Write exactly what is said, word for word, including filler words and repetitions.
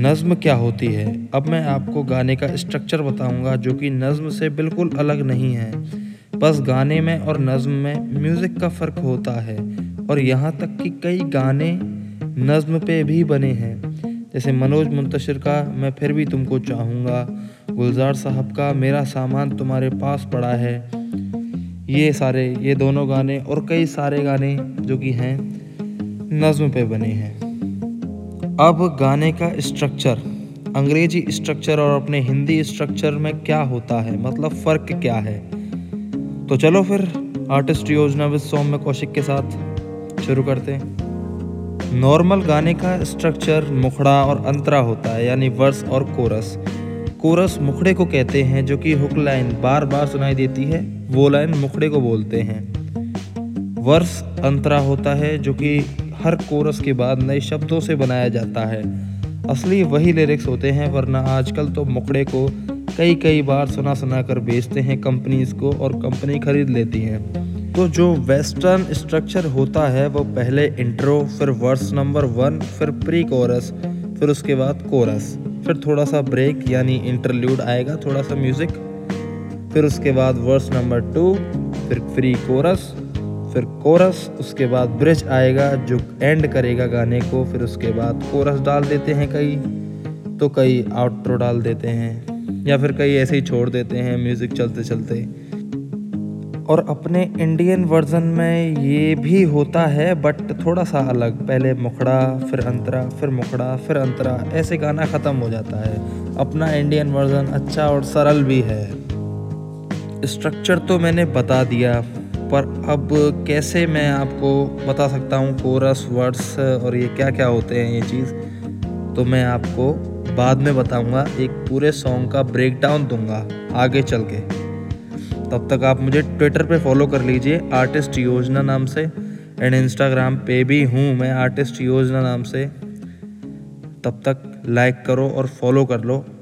नज़म क्या होती है। अब मैं आपको गाने का स्ट्रक्चर बताऊंगा जो कि नज़म से बिल्कुल अलग नहीं है, बस गाने में और नज़म में म्यूज़िक का फ़र्क होता है। और यहाँ तक कि कई गाने नज़म पे भी बने हैं, जैसे मनोज मुंतशिर का मैं फिर भी तुमको चाहूँगा, गुलजार साहब का मेरा सामान तुम्हारे पास पड़ा है। ये सारे ये दोनों गाने और कई सारे गाने जो कि हैं नज़म पे बने हैं। अब गाने का स्ट्रक्चर, अंग्रेजी स्ट्रक्चर और अपने हिंदी स्ट्रक्चर में क्या होता है, मतलब फ़र्क क्या है। तो चलो फिर आर्टिस्ट योजना विद सौम्य कौशिक के साथ शुरू करते हैं। नॉर्मल गाने का स्ट्रक्चर मुखड़ा और अंतरा होता है, यानी वर्स और कोरस। कोरस मुखड़े को कहते हैं, जो कि हुक लाइन बार बार सुनाई देती है वो लाइन मुखड़े को बोलते हैं। वर्स अंतरा होता है जो कि हर कोरस के बाद नए शब्दों से बनाया जाता है, असली वही लिरिक्स होते हैं, वरना आजकल तो मुखड़े को कई कई बार सुना सुना कर बेचते हैं कंपनीज को और कंपनी खरीद लेती हैं। तो जो वेस्टर्न स्ट्रक्चर होता है वो पहले इंट्रो, फिर वर्स नंबर वन, फिर प्री कोरस, फिर उसके बाद कोरस, फिर थोड़ा सा ब्रेक यानी इंटरल्यूड आएगा, थोड़ा सा म्यूज़िक, फिर उसके बाद वर्स नंबर टू, फिर प्री कोरस, फिर कोरस, उसके बाद ब्रिज आएगा जो एंड करेगा गाने को, फिर उसके बाद कोरस डाल देते हैं कई, तो कई आउट्रो डाल देते हैं या फिर कई ऐसे ही छोड़ देते हैं म्यूज़िक चलते चलते। और अपने इंडियन वर्जन में ये भी होता है बट थोड़ा सा अलग, पहले मुखड़ा फिर अंतरा फिर मुखड़ा फिर अंतरा, ऐसे गाना ख़त्म हो जाता है। अपना इंडियन वर्जन अच्छा और सरल भी है। स्ट्रक्चर तो मैंने बता दिया, पर अब कैसे मैं आपको बता सकता हूँ कोरस वर्ड्स और ये क्या क्या होते हैं ये चीज़, तो मैं आपको बाद में बताऊँगा, एक पूरे सॉन्ग का ब्रेक डाउन दूँगा आगे चल के। तब तक आप मुझे ट्विटर पे फॉलो कर लीजिए आर्टिस्ट योजना नाम से, एंड इंस्टाग्राम पे भी हूँ मैं आर्टिस्ट योजना नाम से। तब तक लाइक करो और फॉलो कर लो।